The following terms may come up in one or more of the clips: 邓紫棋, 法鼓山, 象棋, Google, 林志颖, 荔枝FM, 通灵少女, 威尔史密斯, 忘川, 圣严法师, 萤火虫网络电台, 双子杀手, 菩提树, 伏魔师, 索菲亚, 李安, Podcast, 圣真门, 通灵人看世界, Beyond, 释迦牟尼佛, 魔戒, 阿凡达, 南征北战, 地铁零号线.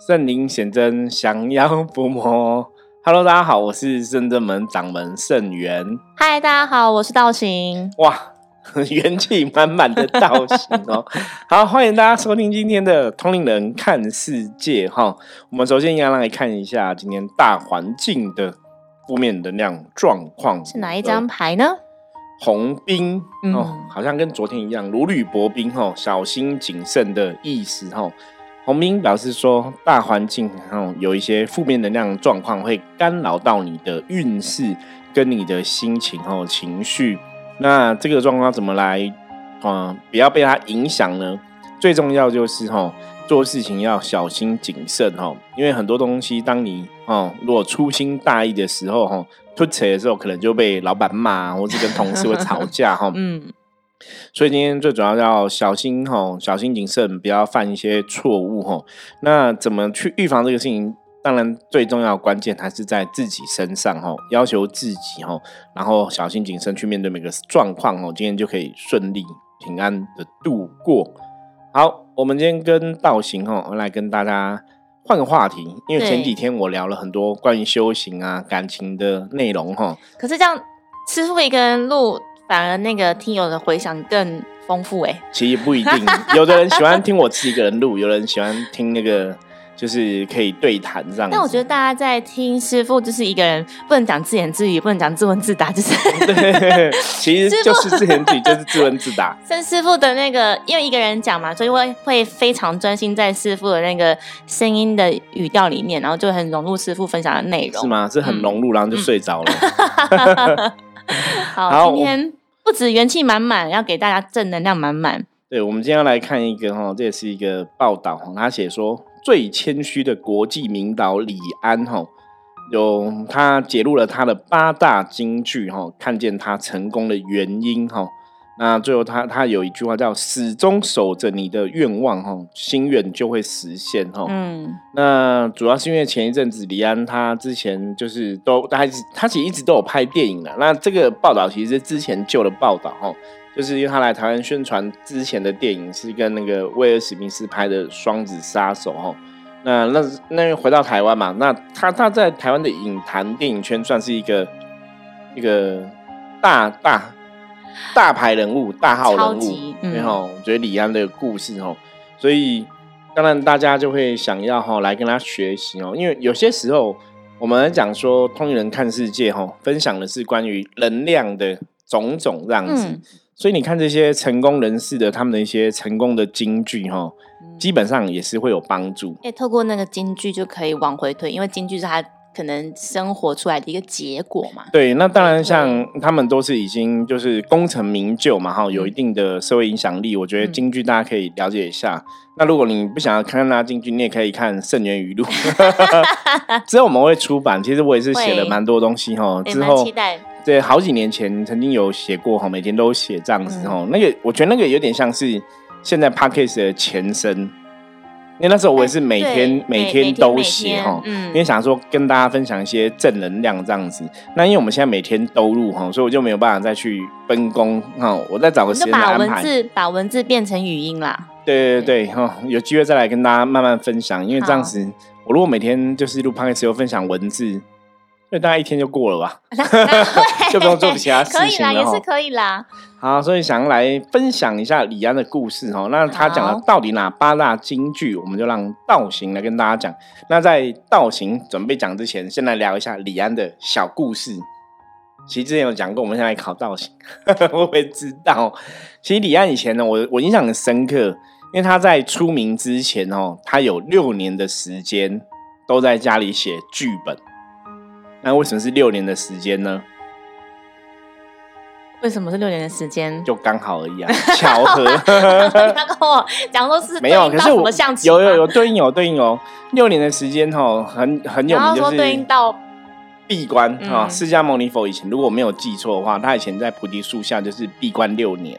圣灵显真，降妖伏魔。Hello， 大家好，我是圣真门掌门圣元。嗨，大家好，我是道行。哇，元气满满的道行哦。好，欢迎大家收听今天的《通灵人看世界》哈。我们首先要来看一下今天大环境的负面能量状况是哪一张牌呢？红兵、好像跟昨天一样，如履薄冰哦，小心谨慎的意思哦。洪明表示说，大环境有一些负面能量状况会干扰到你的运势跟你的心情情绪，那这个状况怎么来不要被它影响呢？最重要就是做事情要小心谨慎，因为很多东西当你如果粗心大意的时候，出错的时候可能就被老板骂，或是跟同事会吵架所以今天最主要要小心谨慎，不要犯一些错误。那怎么去预防这个事情？当然最重要的关键还是在自己身上，要求自己，然后小心谨慎去面对每个状况，今天就可以顺利平安的度过。好，我们今天跟道行来跟大家换个话题，因为前几天我聊了很多关于修行啊感情的内容，可是这样师父一个人录反而那个听友的回响更丰富欸。其实不一定，有的人喜欢听我自己一个人录，有人喜欢听那个就是可以对谈这样子。但我觉得大家在听师父就是一个人，不能讲自言自语，不能讲自问自答，就是对，其实就是自言自语，就是自问自答。跟师父的那个，因为一个人讲嘛，所以会非常专心在师父的那个声音的语调里面，然后就很融入师父分享的内容。是吗？是很融入，然后就睡着了。好，今天不止元气满满，要给大家正能量满满。对，我们今天要来看一个这也是一个报道，他写说最谦虚的国际名导李安有他揭露了他的8大金句，看见他成功的原因。那最后他有一句话叫始终守着你的愿望，心愿就会实现。那主要是因为前一阵子李安他之前就是他其实一直都有拍电影啦，那这个报道其实是之前旧的报道，就是因为他来台湾宣传之前的电影是跟那个威尔史密斯拍的双子杀手。那回到台湾嘛，那他在台湾的影坛电影圈算是一个大牌人物，大号人物，然后我觉得李安的故事所以当然大家就会想要来跟他学习因为有些时候我们讲说通灵人看世界分享的是关于能量的种种这样子所以你看这些成功人士的他们的一些成功的金句基本上也是会有帮助，透过那个金句就可以往回推，因为金句是他可能生活出来的一个结果嘛。对，那当然像他们都是已经就是功成名就嘛，有一定的社会影响力，我觉得金句大家可以了解一下。那如果你不想要看他金句，你也可以看圣元语录之后我们会出版，其实我也是写了蛮多东西之后期待。对，好几年前曾经有写过每天都写这样子那个我觉得那个有点像是现在 Podcast 的前身，因为那时候我也是每天都写因为想说跟大家分享一些正能量这样子。那因为我们现在每天都录所以我就没有办法再去分工我再找个时间来安排，把文字变成语音啦。对有机会再来跟大家慢慢分享，因为这样子我如果每天就是录 Podcast 又分享文字，所以大概一天就过了吧就不用做其他事情了，可以啦，也是可以啦。好，所以想来分享一下李安的故事那他讲了到底哪8大金句，我们就让道行来跟大家讲。那在道行准备讲之前，先来聊一下李安的小故事。其实之前有讲过，我们现在考道行我会知道其实李安以前呢，我印象很深刻，因为他在出名之前他有6年的时间都在家里写剧本。那为什么是6年的时间呢？为什么是6年的时间？就刚好而已啊，巧合。他跟我讲说是对应到什么象棋吗？有对应6年的时间很有名，就是对应到闭关释迦牟尼佛以前，如果我没有记错的话，他以前在菩提树下就是闭关6年。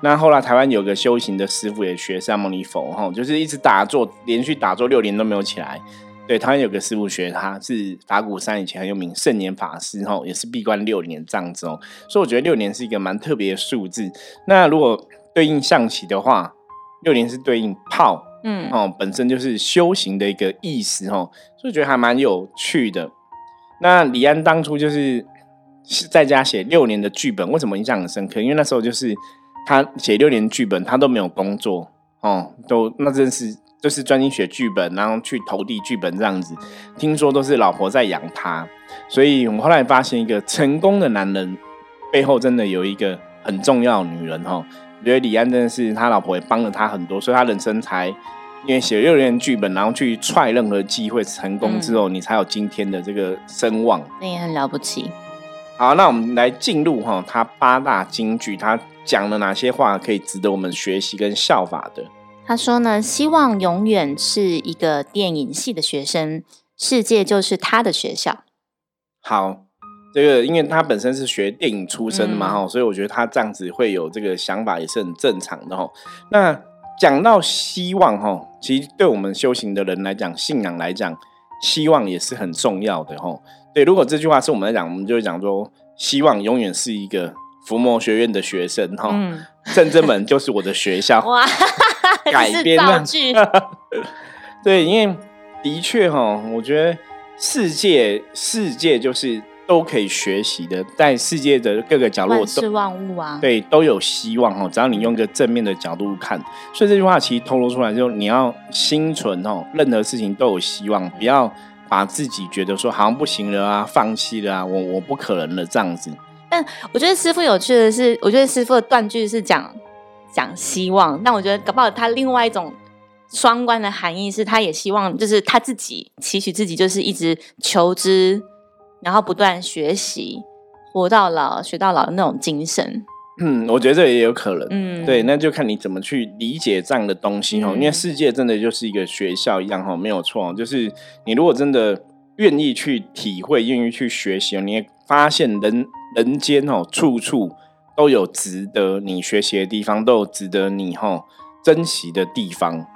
那后来台湾有个修行的师父也学释迦牟尼佛就是一直打坐，连续打坐6年都没有起来。对，台湾有个师傅学他是法鼓山以前很有名圣严法师也是闭关6年这样子所以我觉得6年是一个蛮特别的数字。那如果对应象棋的话，6年是对应炮，嗯，哦，本身就是修行的一个意思哦，所以觉得还蛮有趣的。那李安当初就是在家写6年的剧本，为什么印象很深刻？因为那时候就是他写6年剧本，他都没有工作哦，都那真是就是专心写剧本，然后去投递剧本这样子。听说都是老婆在养他，所以我们后来发现，一个成功的男人背后真的有一个很重要的女人哦。我觉得李安真的是他老婆也帮了他很多，所以他人生才因为写6年剧本，然后去踹任何机会成功之后，你才有今天的这个声望，那也很了不起。好，那我们来进入哦，他8大金句，他讲了哪些话可以值得我们学习跟效法的？他说呢，希望永远是一个电影系的学生，世界就是他的学校。好。这个因为他本身是学电影出身的嘛，所以我觉得他这样子会有这个想法也是很正常的。那讲到希望，其实对我们修行的人来讲，信仰来讲，希望也是很重要的。对，如果这句话是我们来讲，我们就会讲说，希望永远是一个伏魔学院的学生，圣真门就是我的学校。哇，改编造句。对，因为的确我觉得世界就是都可以学习的，在世界的各个角落，万事万物啊，对，都有希望哦。只要你用个正面的角度看，所以这句话其实透露出来，就是你要心存哦，任何事情都有希望，不要把自己觉得说好像不行了啊，放弃了啊，我不可能了这样子。但我觉得师父有趣的是，我觉得师父的断句是讲希望，但我觉得搞不好他另外一种双关的含义是，他也希望就是他自己期许自己，就是一直求知。然后不断学习，活到老学到老的那种精神。我觉得这也有可能。对，那就看你怎么去理解这样的东西因为世界真的就是一个学校一样没有错。就是你如果真的愿意去体会，愿意去学习，你也发现人间处处都有值得你学习的地方，都有值得你珍惜的地方。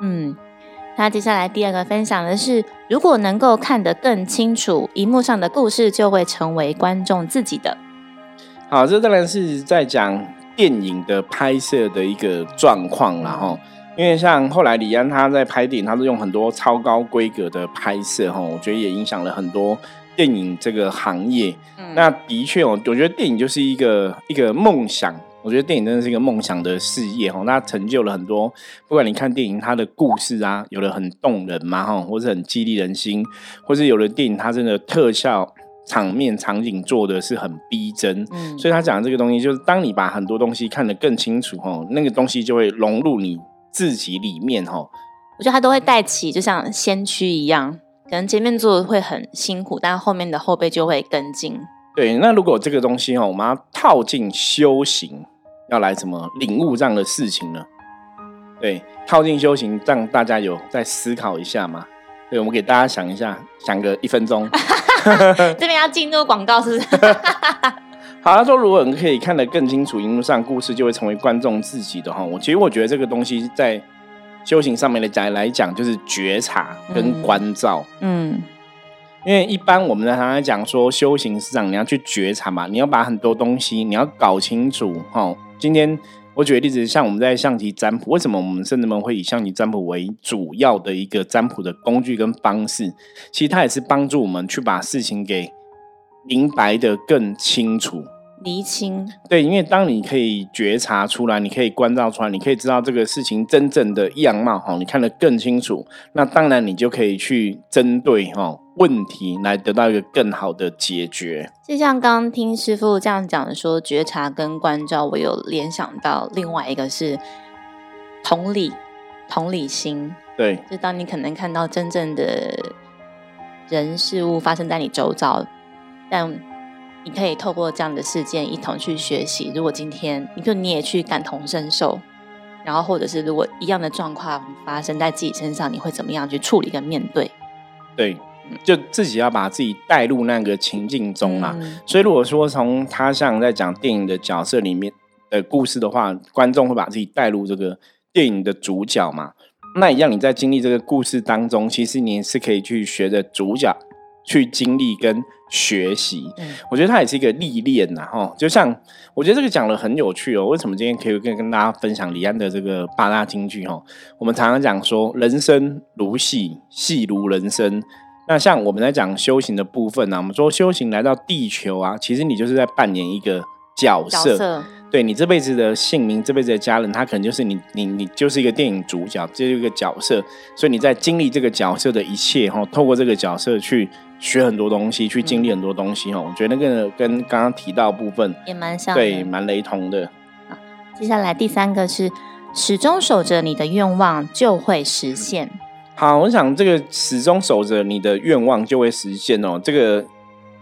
那接下来第2个分享的是，如果能够看得更清楚，荧幕上的故事就会成为观众自己的。好，这当然是在讲电影的拍摄的一个状况啦吼，因为像后来李安他在拍电影，他是用很多超高规格的拍摄吼，我觉得也影响了很多电影这个行业。那的确，我觉得电影就是一个梦想。我觉得电影真的是一个梦想的事业，它成就了很多，不管你看电影它的故事啊，有的很动人嘛，或是很激励人心，或是有的电影它真的特效场面场景做的是很逼真。所以他讲的这个东西就是，当你把很多东西看得更清楚，那个东西就会融入你自己里面。我觉得他都会带起，就像先驱一样，可能前面做的会很辛苦，但后面的后辈就会跟进。对，那如果这个东西我们要套进修行，要来怎么领悟这样的事情呢？对，靠近修行，让大家有再思考一下嘛。对，我们给大家想一下，想个1分钟。这边要进入广告是不是？好，他说如果你可以看得更清楚，荧幕上故事就会成为观众自己的。其实我觉得这个东西在修行上面来讲，就是觉察跟关照。因为一般我们常常讲说修行是这样，你要去觉察嘛，你要把很多东西你要搞清楚。今天我举个例子，像我们在象棋占卜，为什么我们圣真门会以象棋占卜为主要的一个占卜的工具跟方式？其实它也是帮助我们去把事情给明白的更清楚，厘清。对，因为当你可以觉察出来，你可以关照出来，你可以知道这个事情真正的样貌，你看得更清楚，那当然你就可以去针对问题来得到一个更好的解决。就像刚刚听师父这样讲说觉察跟关照，我有联想到另外一个是同理心。对，就当你可能看到真正的人事物发生在你周遭，但你可以透过这样的事件一同去学习。如果今天你也去感同身受，然后或者是如果一样的状况发生在自己身上，你会怎么样去处理跟面对？对，就自己要把自己带入那个情境中啦。所以如果说从他像在讲电影的角色里面的故事的话，观众会把自己带入这个电影的主角嘛，那一样你在经历这个故事当中，其实你是可以去学着主角去经历跟学习。我觉得它也是一个历练呐，哈。就像我觉得这个讲得很有趣哦。为什么今天可以跟大家分享李安的这个八大金句哦？我们常常讲说，人生如戏，戏如人生。那像我们在讲修行的部分啊，我们说修行来到地球啊，其实你就是在扮演一个角色。对，你这辈子的姓名，这辈子的家人，他可能就是你就是一个电影主角，这就是一个角色，所以你在经历这个角色的一切，透过这个角色去学很多东西，去经历很多东西，我觉得那个跟刚刚提到的部分也蛮像的，对，蛮雷同的。好，接下来第三个是始终守着你的愿望就会实现。好，我想这个始终守着你的愿望就会实现哦，这个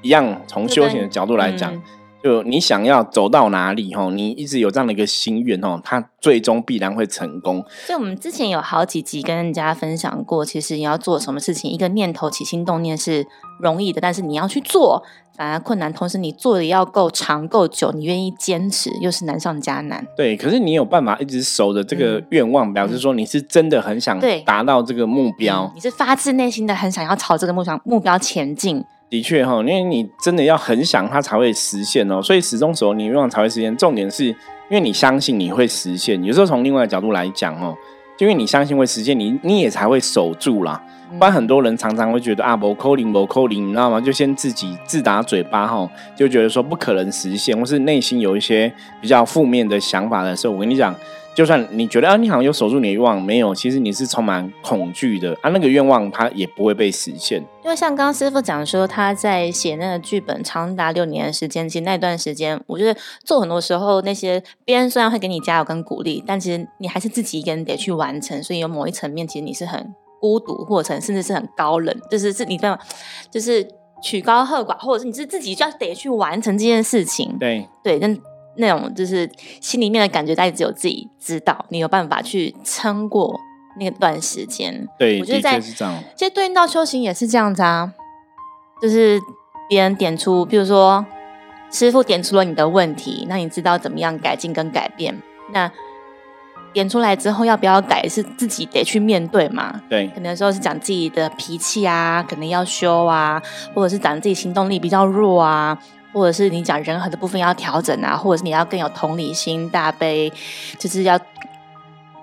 一样从修行的角度来讲，就你想要走到哪里，你一直有这样的一个心愿，它最终必然会成功。所以我们之前有好几集跟人家分享过，其实你要做什么事情，一个念头起心动念是容易的，但是你要去做反而困难，同时你做的要够长够久，你愿意坚持又是难上加难。对，可是你有办法一直守着这个愿望，表示说你是真的很想达到这个目标，你是发自内心的很想要朝这个目标前进。的确，因为你真的要很想它才会实现哦，所以始终守你愿望才会实现。重点是因为你相信你会实现，有时候从另外的角度来讲哦，就因为你相信会实现，你也才会守住啦。不然很多人常常会觉得啊，没可能，你知道吗？就先自己自打嘴巴哦，就觉得说不可能实现，或是内心有一些比较负面的想法的时候，我跟你讲，就算你觉得啊，你好像有守住你的愿望，没有，其实你是充满恐惧的啊，那个愿望它也不会被实现。因为像刚刚师傅讲说，他在写那个剧本长达6年的时间，其实那段时间我觉得做很多时候，那些别人虽然会给你加油跟鼓励，但其实你还是自己一个人得去完成，所以有某一层面其实你是很孤独，或者甚至是很高冷，就是你知道吗？就是曲高和寡，或者是你是自己就要得去完成这件事情。对，但那种就是心里面的感觉大概只有自己知道，你有办法去撑过那段时间。对，我觉得在是这样，其实对应到修行也是这样子啊，就是别人点出，比如说师父点出了你的问题，那你知道怎么样改进跟改变，那点出来之后要不要改是自己得去面对嘛。对，可能有时候是讲自己的脾气啊，可能要修啊，或者是讲自己行动力比较弱啊，或者是你讲人和的部分要调整啊，或者是你要更有同理心、大悲，就是要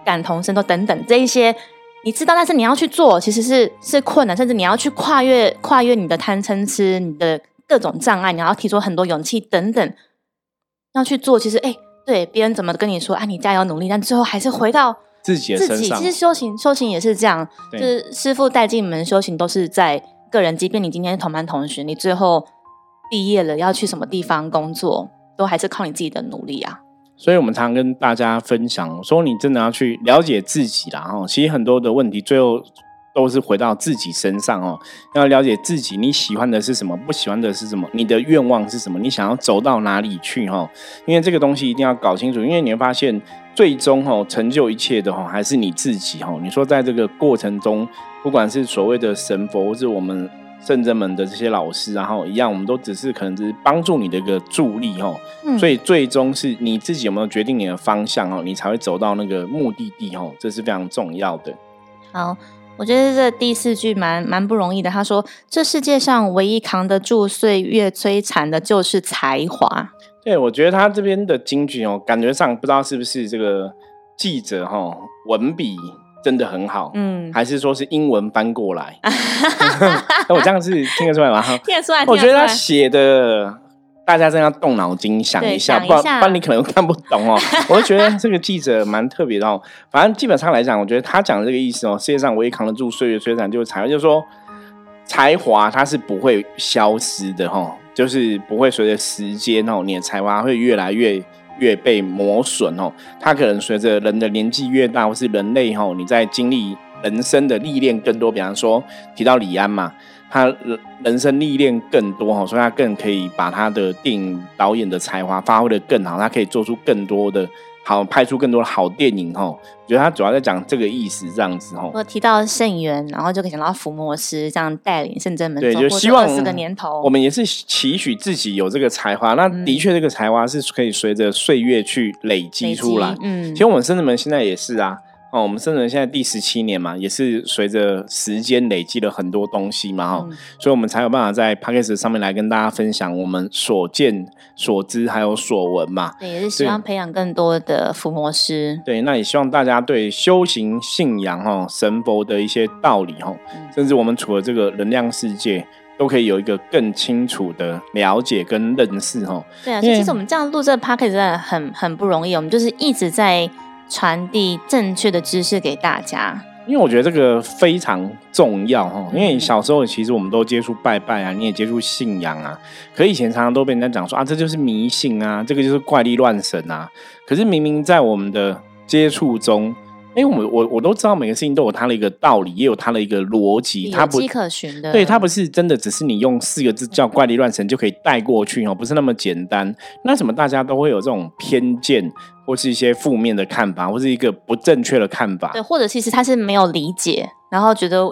感同身受等等，这一些你知道，但是你要去做，其实是困难，甚至你要去跨越你的贪嗔痴、你的各种障碍，你要提出很多勇气等等，要去做。其实，对别人怎么跟你说，你加油努力，但最后还是回到自己的身上。其实修行也是这样，就是师父带进门修行都是在个人，即便你今天是同班同学，你最后毕业了要去什么地方工作，都还是靠你自己的努力啊。所以我们常跟大家分享说，你真的要去了解自己啦。其实很多的问题最后都是回到自己身上哦。要了解自己，你喜欢的是什么，不喜欢的是什么，你的愿望是什么，你想要走到哪里去哦。因为这个东西一定要搞清楚，因为你会发现最终成就一切的还是你自己哦。你说在这个过程中，不管是所谓的神佛，或是我们圣真门的这些老师，然后一样，我们都只是可能只是帮助你的一个助力哦。所以最终是你自己有没有决定你的方向哦，你才会走到那个目的地哦，这是非常重要的。好，我觉得这第四句蛮不容易的。他说，这世界上唯一扛得住岁月摧残的就是才华。对，我觉得他这边的金句哦，感觉上不知道是不是这个记者哦，文笔真的很好，还是说是英文翻过来？我这样是听得出来吗？听得出来。我觉得他写的，大家真的要动脑筋想一下，不然你可能看不懂哦。我就觉得这个记者蛮特别的哦。反正基本上来讲，我觉得他讲的这个意思哦，世界上唯一扛得住岁月摧残就是才华，就是说才华它是不会消失的哦，就是不会随着时间哦，你的才华会越来越被磨损哦，它可能随着人的年纪越大，或是人类哦，你在经历人生的历练更多。比方说提到李安嘛，他人生历练更多哦，所以他更可以把他的电影导演的才华发挥得更好，他可以做出更多的好，拍出更多的好电影哦。我觉得他主要在讲这个意思，这样子哦。我提到圣元，然后就可以想到伏魔师这样带领圣真门走过20个年头。我们也是期许自己有这个才华，那的确这个才华是可以随着岁月去累积出来。其实我们圣真门现在也是啊，哦，我们生存现在第17年嘛，也是随着时间累积了很多东西嘛，哦，所以我们才有办法在 Podcast 上面来跟大家分享我们所见所知还有所闻嘛。对，也是希望培养更多的伏魔师。对，那也希望大家对修行信仰，哦，神佛的一些道理，哦，甚至我们除了这个能量世界都可以有一个更清楚的了解跟认识，哦。对啊，其实我们这样录这个 Podcast 真的很不容易，我们就是一直在传递正确的知识给大家。因为我觉得这个非常重要，哦，因为小时候其实我们都接触拜拜啊，你也接触信仰啊，可以前常常都被人家讲说啊，这就是迷信啊，这个就是怪力乱神啊。可是明明在我们的接触中，因为我都知道每个事情都有它的一个道理，也有它的一个逻辑，它不有迹可循的。对，它不是真的只是你用4个字叫怪力乱神就可以带过去，不是那么简单。那什么大家都会有这种偏见或是一些负面的看法，或是一个不正确的看法，对，或者其实他是没有理解，然后觉得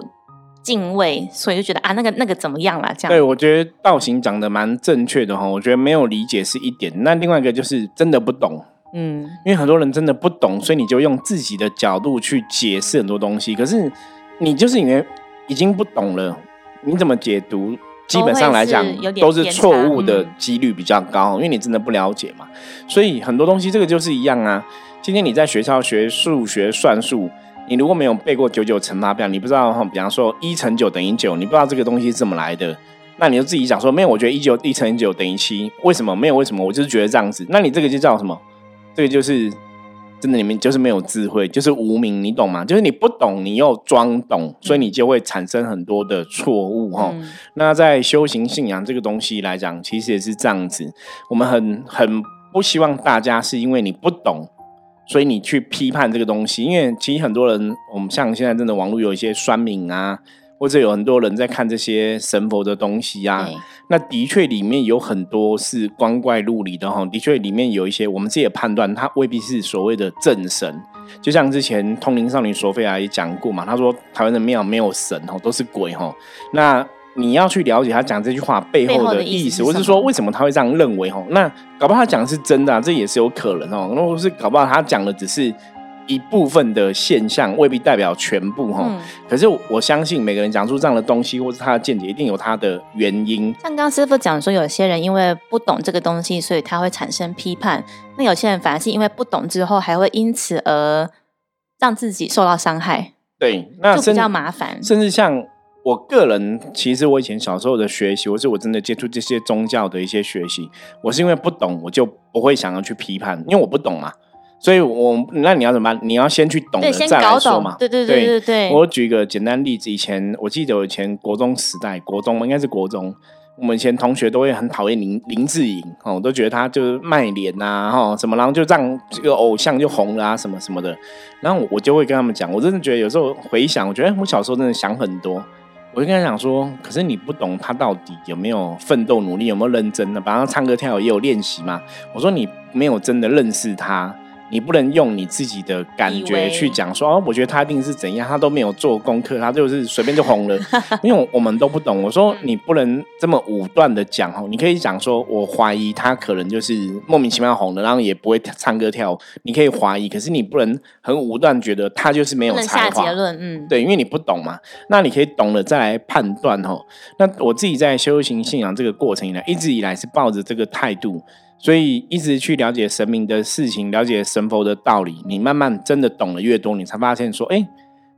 敬畏，所以就觉得啊，那个怎么样啦？这样。对，我觉得道行讲的蛮正确的，我觉得没有理解是一点，那另外一个就是真的不懂。嗯，因为很多人真的不懂，所以你就用自己的角度去解释很多东西，可是你就是因为已经不懂了，你怎么解读基本上来讲都是错误的几率比较高，因为你真的不了解嘛。所以很多东西这个就是一样啊，今天你在学校学数学算术，你如果没有背过99乘法表，你不知道比方说1×9等于9，你不知道这个东西是怎么来的，那你就自己讲说没有，我觉得1×9等于7，为什么没有，为什么我就是觉得这样子，那你这个就叫什么，这个就是真的你们就是没有智慧，就是无明，你懂吗？就是你不懂你又装懂，所以你就会产生很多的错误，嗯，那在修行信仰这个东西来讲其实也是这样子，我们很不希望大家是因为你不懂所以你去批判这个东西，因为其实很多人，我们像现在真的网络有一些酸民啊，或者有很多人在看这些神佛的东西啊，那的确里面有很多是光怪陆离的，的确里面有一些我们自己的判断它未必是所谓的正神，就像之前通灵少女索菲亚也讲过嘛，她说台湾的庙没有神都是鬼，那你要去了解她讲这句话背后的意思，或是说为什么她会这样认为，那搞不好她讲的是真的，啊，这也是有可能，或是搞不好她讲的只是一部分的现象，未必代表全部，可是我相信每个人讲出这样的东西或是他的见解一定有他的原因，像刚刚师傅讲说有些人因为不懂这个东西所以他会产生批判，那有些人反而是因为不懂之后还会因此而让自己受到伤害，对，那就比较麻烦。甚至像我个人，其实我以前小时候的学习，或是我真的接触这些宗教的一些学习，我是因为不懂我就不会想要去批判，因为我不懂嘛，所以那你要怎么办？你要先去懂了再来说嘛。对对对对对。我举一个简单例子，以前我记得我以前国中时代，国中，我们以前同学都会很讨厌林志颖，我都觉得他就是卖脸啊，什么，然后就让这个偶像就红了啊，什么什么的。然后我就会跟他们讲，我真的觉得有时候回想，我觉得我小时候真的想很多。我就跟他讲说，可是你不懂他到底有没有奋斗努力，有没有认真的，把他唱歌跳舞也有练习嘛。我说你没有真的认识他。你不能用你自己的感觉去讲说，哦，我觉得他一定是怎样，他都没有做功课，他就是随便就红了，因为我们都不懂。我说你不能这么武断的讲，你可以讲说我怀疑他可能就是莫名其妙红了，然后也不会唱歌跳舞，你可以怀疑，可是你不能很武断觉得他就是没有才华，不能下结论，对，因为你不懂嘛。那你可以懂了再来判断。那我自己在修行信仰这个过程以来，一直以来是抱着这个态度，所以一直去了解神明的事情，了解神佛的道理，你慢慢真的懂得越多，你才发现说，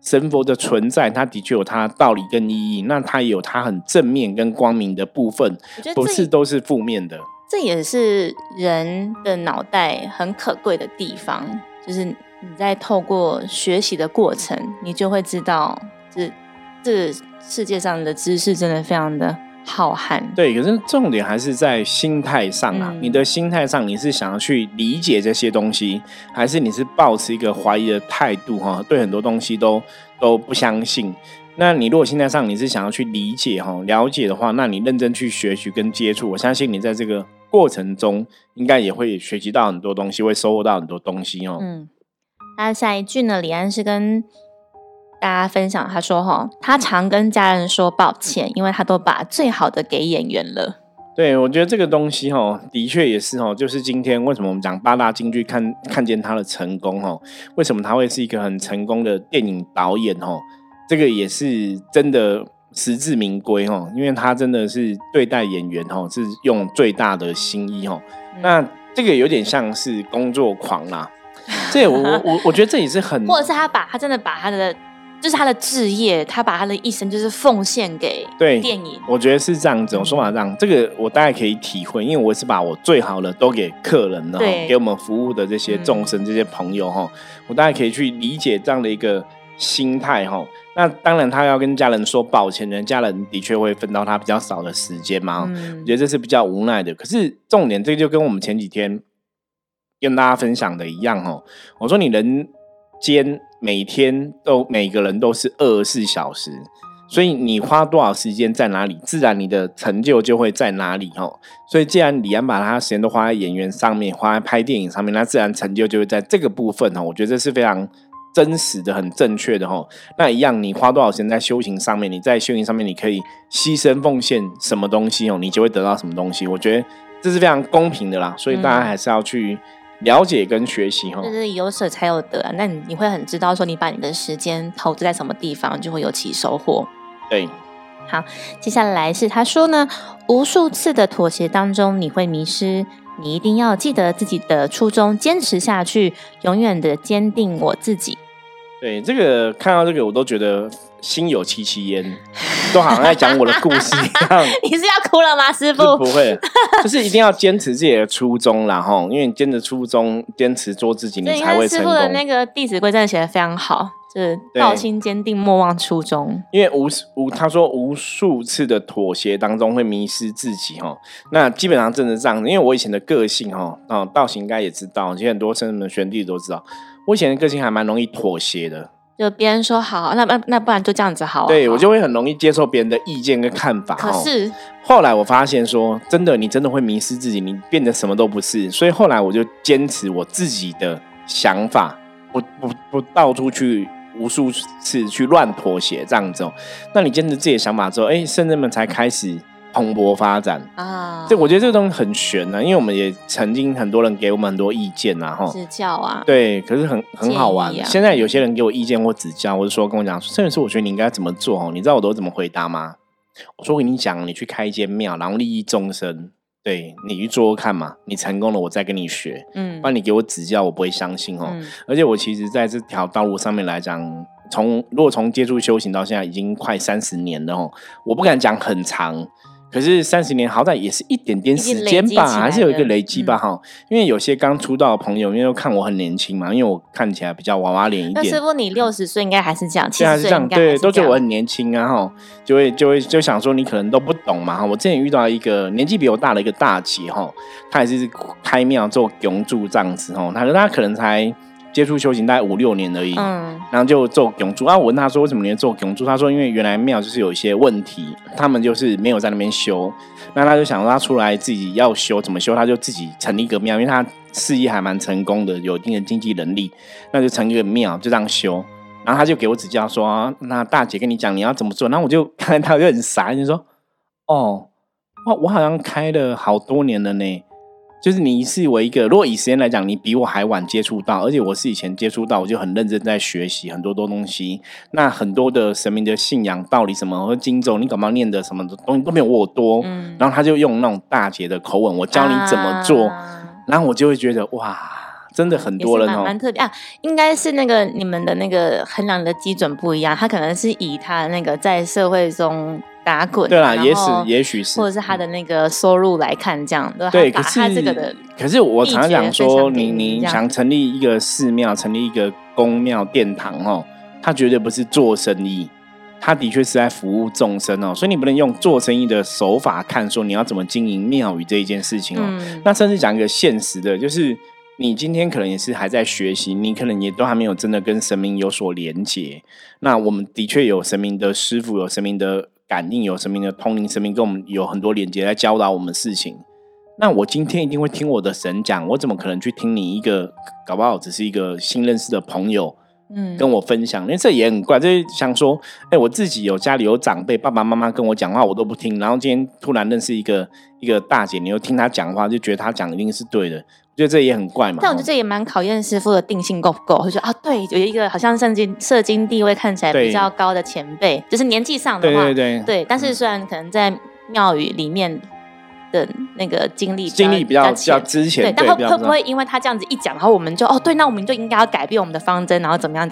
神佛的存在它的确有它的道理跟意义，那它也有它很正面跟光明的部分，不是都是负面的。这也是人的脑袋很可贵的地方，就是你在透过学习的过程，你就会知道这世界上的知识真的非常的浩瀚。对，可是重点还是在心态上啊，你的心态上，你是想要去理解这些东西，还是你是抱持一个怀疑的态度，对很多东西都不相信。那你如果心态上你是想要去理解了解的话，那你认真去学习跟接触，我相信你在这个过程中应该也会学习到很多东西，会收获到很多东西。那下一句呢，李安是跟大家分享，他说他常跟家人说抱歉，因为他都把最好的给演员了。对，我觉得这个东西的确也是就是今天为什么我们讲八大金句 看见他的成功为什么他会是一个很成功的电影导演这个也是真的实至名归因为他真的是对待演员是用最大的心意那这个有点像是工作狂啦这我觉得这也是很或者是他真的把他的就是他的志业，他把他的一生就是奉献给电影。我觉得是这样子，我说法这样，这个我大概可以体会，因为我是把我最好的都给客人了，给我们服务的这些众生、这些朋友我大概可以去理解这样的一个心态那当然他要跟家人说抱歉，家人的确会分到他比较少的时间嘛我觉得这是比较无奈的。可是重点，这就跟我们前几天跟大家分享的一样我说你人间每天都每个人都是24小时，所以你花多少时间在哪里，自然你的成就就会在哪里所以既然李安把他的时间都花在演员上面，花在拍电影上面，那自然成就就会在这个部分我觉得这是非常真实的，很正确的那一样，你花多少时间在修行上面，你在修行上面你可以牺牲奉献什么东西你就会得到什么东西，我觉得这是非常公平的啦，所以大家还是要去了解跟学习就是有舍才有得那你会很知道说你把你的时间投资在什么地方，就会有其收获。对，好，接下来是他说呢，无数次的妥协当中你会迷失，你一定要记得自己的初衷，坚持下去，永远的坚定我自己。对，这个看到这个我都觉得心有戚戚焉，都好像在讲我的故事一样。你是要哭了吗，师傅？不会，就是一定要坚持自己的初衷啦，因为你坚持初衷，坚持做自己，你才会成功。师傅的那个《弟子规》真的写得非常好，就是道心坚定，莫忘初衷。因为他说无数次的妥协当中会迷失自己那基本上真的是这样。因为我以前的个性道行应该也知道，其实很多圣人们玄弟都知道，我以前的个性还蛮容易妥协的。就别人说好，那不然就这样子好。对，我就会很容易接受别人的意见跟看法。可是后来我发现说，真的，你真的会迷失自己，你变得什么都不是。所以后来我就坚持我自己的想法，不到处去无数次去乱妥协这样子那你坚持自己的想法之后，圣人们才开始蓬勃发展啊！我觉得这个东西很玄因为我们也曾经很多人给我们很多意见指教啊，对，可是很好玩现在有些人给我意见或指教，我就说跟我讲说，甚至是我觉得你应该怎么做你知道我都怎么回答吗？我说我跟你讲，你去开一间庙，然后利益众生，对，你去做看嘛，你成功了我再跟你学不然你给我指教我不会相信而且我其实在这条道路上面来讲，如果从接触修行到现在已经快30年了我不敢讲很长，可是30年好歹也是一点点时间吧，还是有一个累积吧因为有些刚出道的朋友，因为都看我很年轻嘛，因为我看起来比较娃娃脸一点。但师傅你60岁应该还是这样，70岁应该还是这样，对，都觉得我很年轻就想说你可能都不懂嘛我之前遇到一个年纪比我大的一个大姐她也是开庙做供住这样子她可能才接触修行大概5-6年而已然后就做供住我问他说为什么你要做供住，他说因为原来庙就是有一些问题，他们就是没有在那边修，那他就想说他出来自己要修怎么修，他就自己成立一个庙，因为他事业还蛮成功的，有一定的经济能力，那就成立一个庙就这样修，然后他就给我指教说那大姐跟你讲你要怎么做，然后我就看到他就很傻，就说我好像开了好多年了呢，就是你是我一个，如果以时间来讲你比我还晚接触到，而且我是以前接触到我就很认真在学习很多东西，那很多的神明的信仰道理什么或经咒你干嘛念的什么东西都没有我多然后他就用那种大姐的口吻我教你怎么做然后我就会觉得哇真的很多人也是蛮特别应该是那个你们的那个衡量的基准不一样，他可能是以他那个在社会中打滚，对啦，也许是，或者是他的那个收入来看，这样对。可是他这个的，可是我常讲说，你想成立一个寺庙，成立一个公庙殿堂他绝对不是做生意，他的确是在服务众生所以你不能用做生意的手法看说你要怎么经营庙宇这一件事情那甚至讲一个现实的，就是你今天可能也是还在学习，你可能也都还没有真的跟神明有所连结。那我们的确有神明的师父，有神明的感应，有神明的通灵，神明跟我们有很多连结在教导我们事情。那我今天一定会听我的神讲，我怎么可能去听你一个搞不好只是一个新认识的朋友跟我分享，因为这也很怪，就是想说我自己有家里有长辈爸爸妈妈跟我讲话我都不听，然后今天突然认识一个大姐，你又听她讲话，就觉得她讲一定是对的，我觉得这也很怪嘛。但我觉得这也蛮考验师傅的定性够不够，会觉得啊，对，有一个好像社经地位看起来比较高的前辈，就是年纪上的话，对，但是虽然可能在庙宇里面的那个经历比较之前，对，但会不会因为他这样子一讲，然后我们就对，那我们就应该要改变我们的方针，然后怎么样？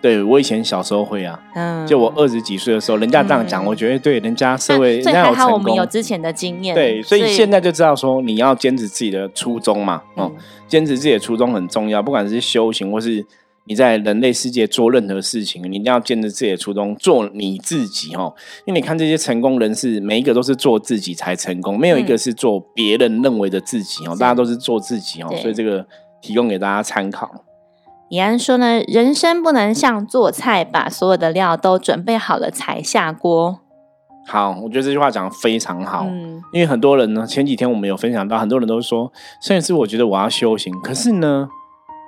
对，我以前小时候会啊，就我20几岁的时候，人家这样讲，我觉得对，人家社会人家有成功，所以还好我们有之前的经验，对，所以现在就知道说你要坚持自己的初衷嘛，坚持自己的初衷很重要，不管是修行或是你在人类世界做任何事情，你一定要坚持自己的初衷，做你自己哦。因为你看这些成功人士，每一个都是做自己才成功，没有一个是做别人认为的自己哦。大家都是做自己哦，所以这个提供给大家参考。李安说呢，人生不能像做菜，把所有的料都准备好了才下锅。好，我觉得这句话讲得非常好，因为很多人呢，前几天我们有分享到，很多人都说，甚至我觉得我要修行，可是呢，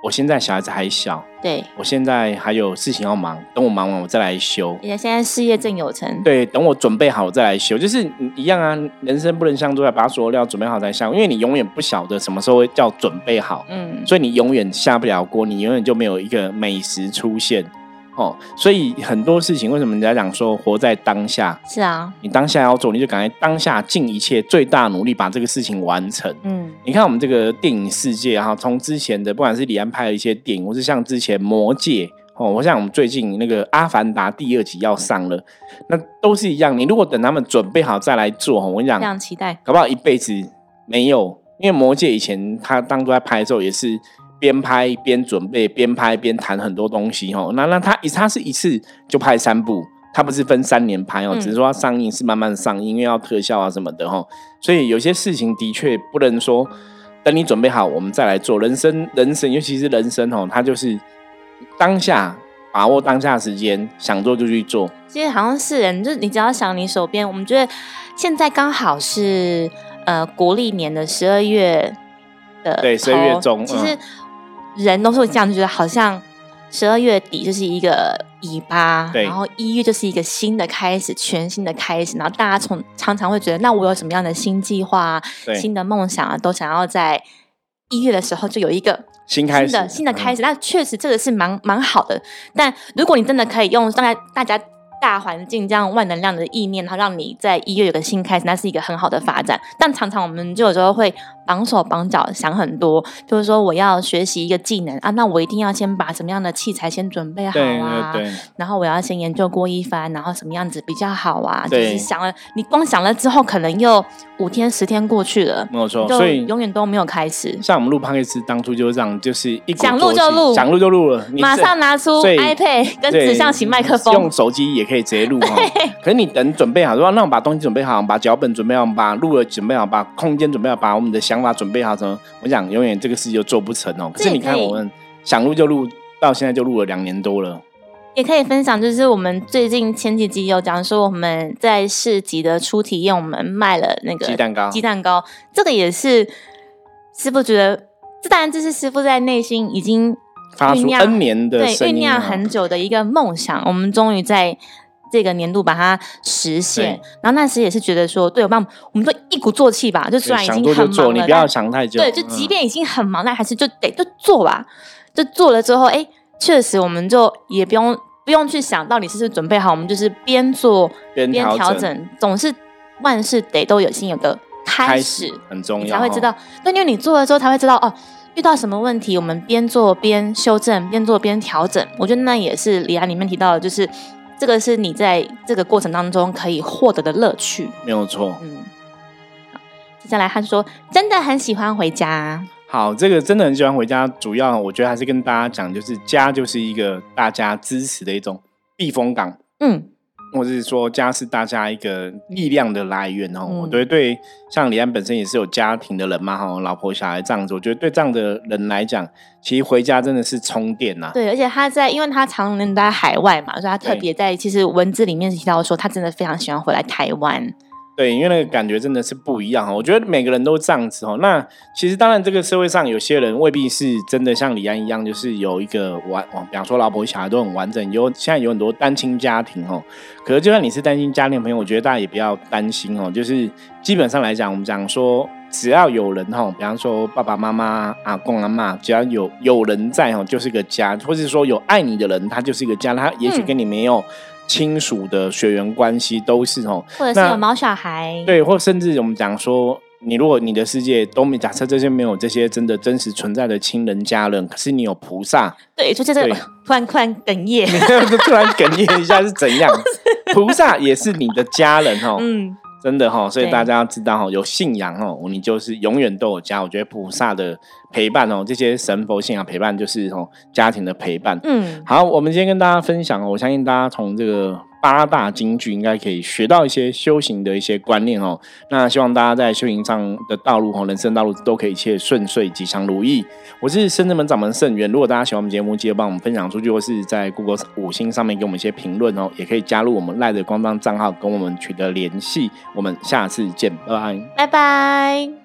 我现在小孩子还小，对，我现在还有事情要忙，等我忙完我再来修，现在事业正有成，对，等我准备好我再来修，就是一样啊，人生不能像做菜，把所有料准备好才下，因为你永远不晓得什么时候叫准备好，所以你永远下不了锅，你永远就没有一个美食出现所以很多事情为什么人家讲说活在当下，是啊，你当下要做，你就赶快当下尽一切最大努力把这个事情完成。你看我们这个电影世界哈，从之前的不管是李安拍的一些电影，或是像之前魔戒我想我们最近那个阿凡达第2集要上了，那都是一样，你如果等他们准备好再来做，我跟你讲非常期待，搞不好一辈子没有，因为魔戒以前他当初在拍的时候也是边拍边准备，边拍边谈很多东西那他是一次就拍3部，他不是分3年拍只是说他上映是慢慢上映，因为要特效啊什么的所以有些事情的确不能说等你准备好我们再来做，人生尤其是人生它就是当下，把握当下时间，想做就去做。其实好像是人，就是你只要想你手边，我们觉得现在刚好是国历年的12月的头，对，12月中，其实人都是这样，觉得好像12月底就是一个尾巴，然后1月就是一个新的开始，全新的开始，然后大家常常会觉得那我有什么样的新计划新的梦想都想要在1月的时候就有一个新的开始，那确实这个是蛮好的，但如果你真的可以用大家大环境这样万能量的意念，然后让你在1月有个新开始，那是一个很好的发展。但常常我们就有时候会绑手绑脚想很多，就是说我要学习一个技能那我一定要先把什么样的器材先准备好啊，对，然后我要先研究过一番，然后什么样子比较好啊，就是想了，你光想了之后可能又5天10天过去了，没有错，所以永远都没有开始。像我们录 Podcast 当初就是这样，就是一想录就录，想录就录了，马上拿出 iPad 跟指向型麦克风，用手机也可以直接录可是你等准备好，那我们把东西准备好，我们把脚本准备好，我们把录了准备好，把空间准备好，把我们的想法准备好，什么？我想永远这个事就做不成可是你看我们想录就录，到现在就录了2年多了。也可以分享，就是我们最近前几集有讲说我们在市集的初体验，我们卖了那个鸡蛋糕，这个也是师傅觉得，这当然这是师傅在内心已经发出 N 年的声音，对，酝酿很久的一个梦想，我们终于在这个年度把它实现，然后那时也是觉得说，对，我们就一鼓作气吧，就虽然已经很忙了，想做就做，你不要想太久，对，就即便已经很忙，那还是就得就做吧。就做了之后，确实我们就也不用去想到底是不是准备好，我们就是边做边调整，总是万事得都有先有个开始很重要，你才会知道。但因为你做了之后，才会知道遇到什么问题，我们边做边修正，边做边调整。我觉得那也是李安里面提到的，就是。这个是你在这个过程当中可以获得的乐趣，没有错。接下来他说，真的很喜欢回家。好，这个真的很喜欢回家，主要我觉得还是跟大家讲，就是家就是一个大家支持的一种避风港，或是说家是大家一个力量的来源我觉得对，像李安本身也是有家庭的人嘛，老婆小孩这样子，我觉得对这样的人来讲，其实回家真的是充电啊。对，而且他因为他常年在海外嘛，所以他特别在其实文字里面提到说，他真的非常喜欢回来台湾。对，因为那个感觉真的是不一样，我觉得每个人都这样子。那其实当然这个社会上有些人未必是真的像李安一样，就是有一个比方说老婆小孩都很完整，现在有很多单亲家庭。可是就算你是单亲家庭的朋友，我觉得大家也不要担心，就是基本上来讲，我们讲说只要有人，比方说爸爸妈妈阿公阿嬷，只要有人在就是个家，或是说有爱你的人他就是一个家，他也许跟你没有亲属的血缘关系都是，或者是有毛小孩，对，或甚至我们讲说你如果你的世界都没，假设这些没有这些真的真实存在的亲人家人，可是你有菩萨，对，就这个突然哽咽，突然哽咽一下是怎样？菩萨也是你的家人真的所以大家要知道有信仰你就是永远都有家。我觉得菩萨的陪伴这些神佛信仰陪伴就是家庭的陪伴。好，我们今天跟大家分享我相信大家从这个八大金句应该可以学到一些修行的一些观念那希望大家在修行上的道路人生道路都可以一切顺遂吉祥如意。我是深圳门掌门盛元，如果大家喜欢我们节目，记得帮我们分享出去，或是在 Google 5星上面给我们一些评论也可以加入我们 LINE 的官方账号跟我们取得联系。我们下次见，拜拜。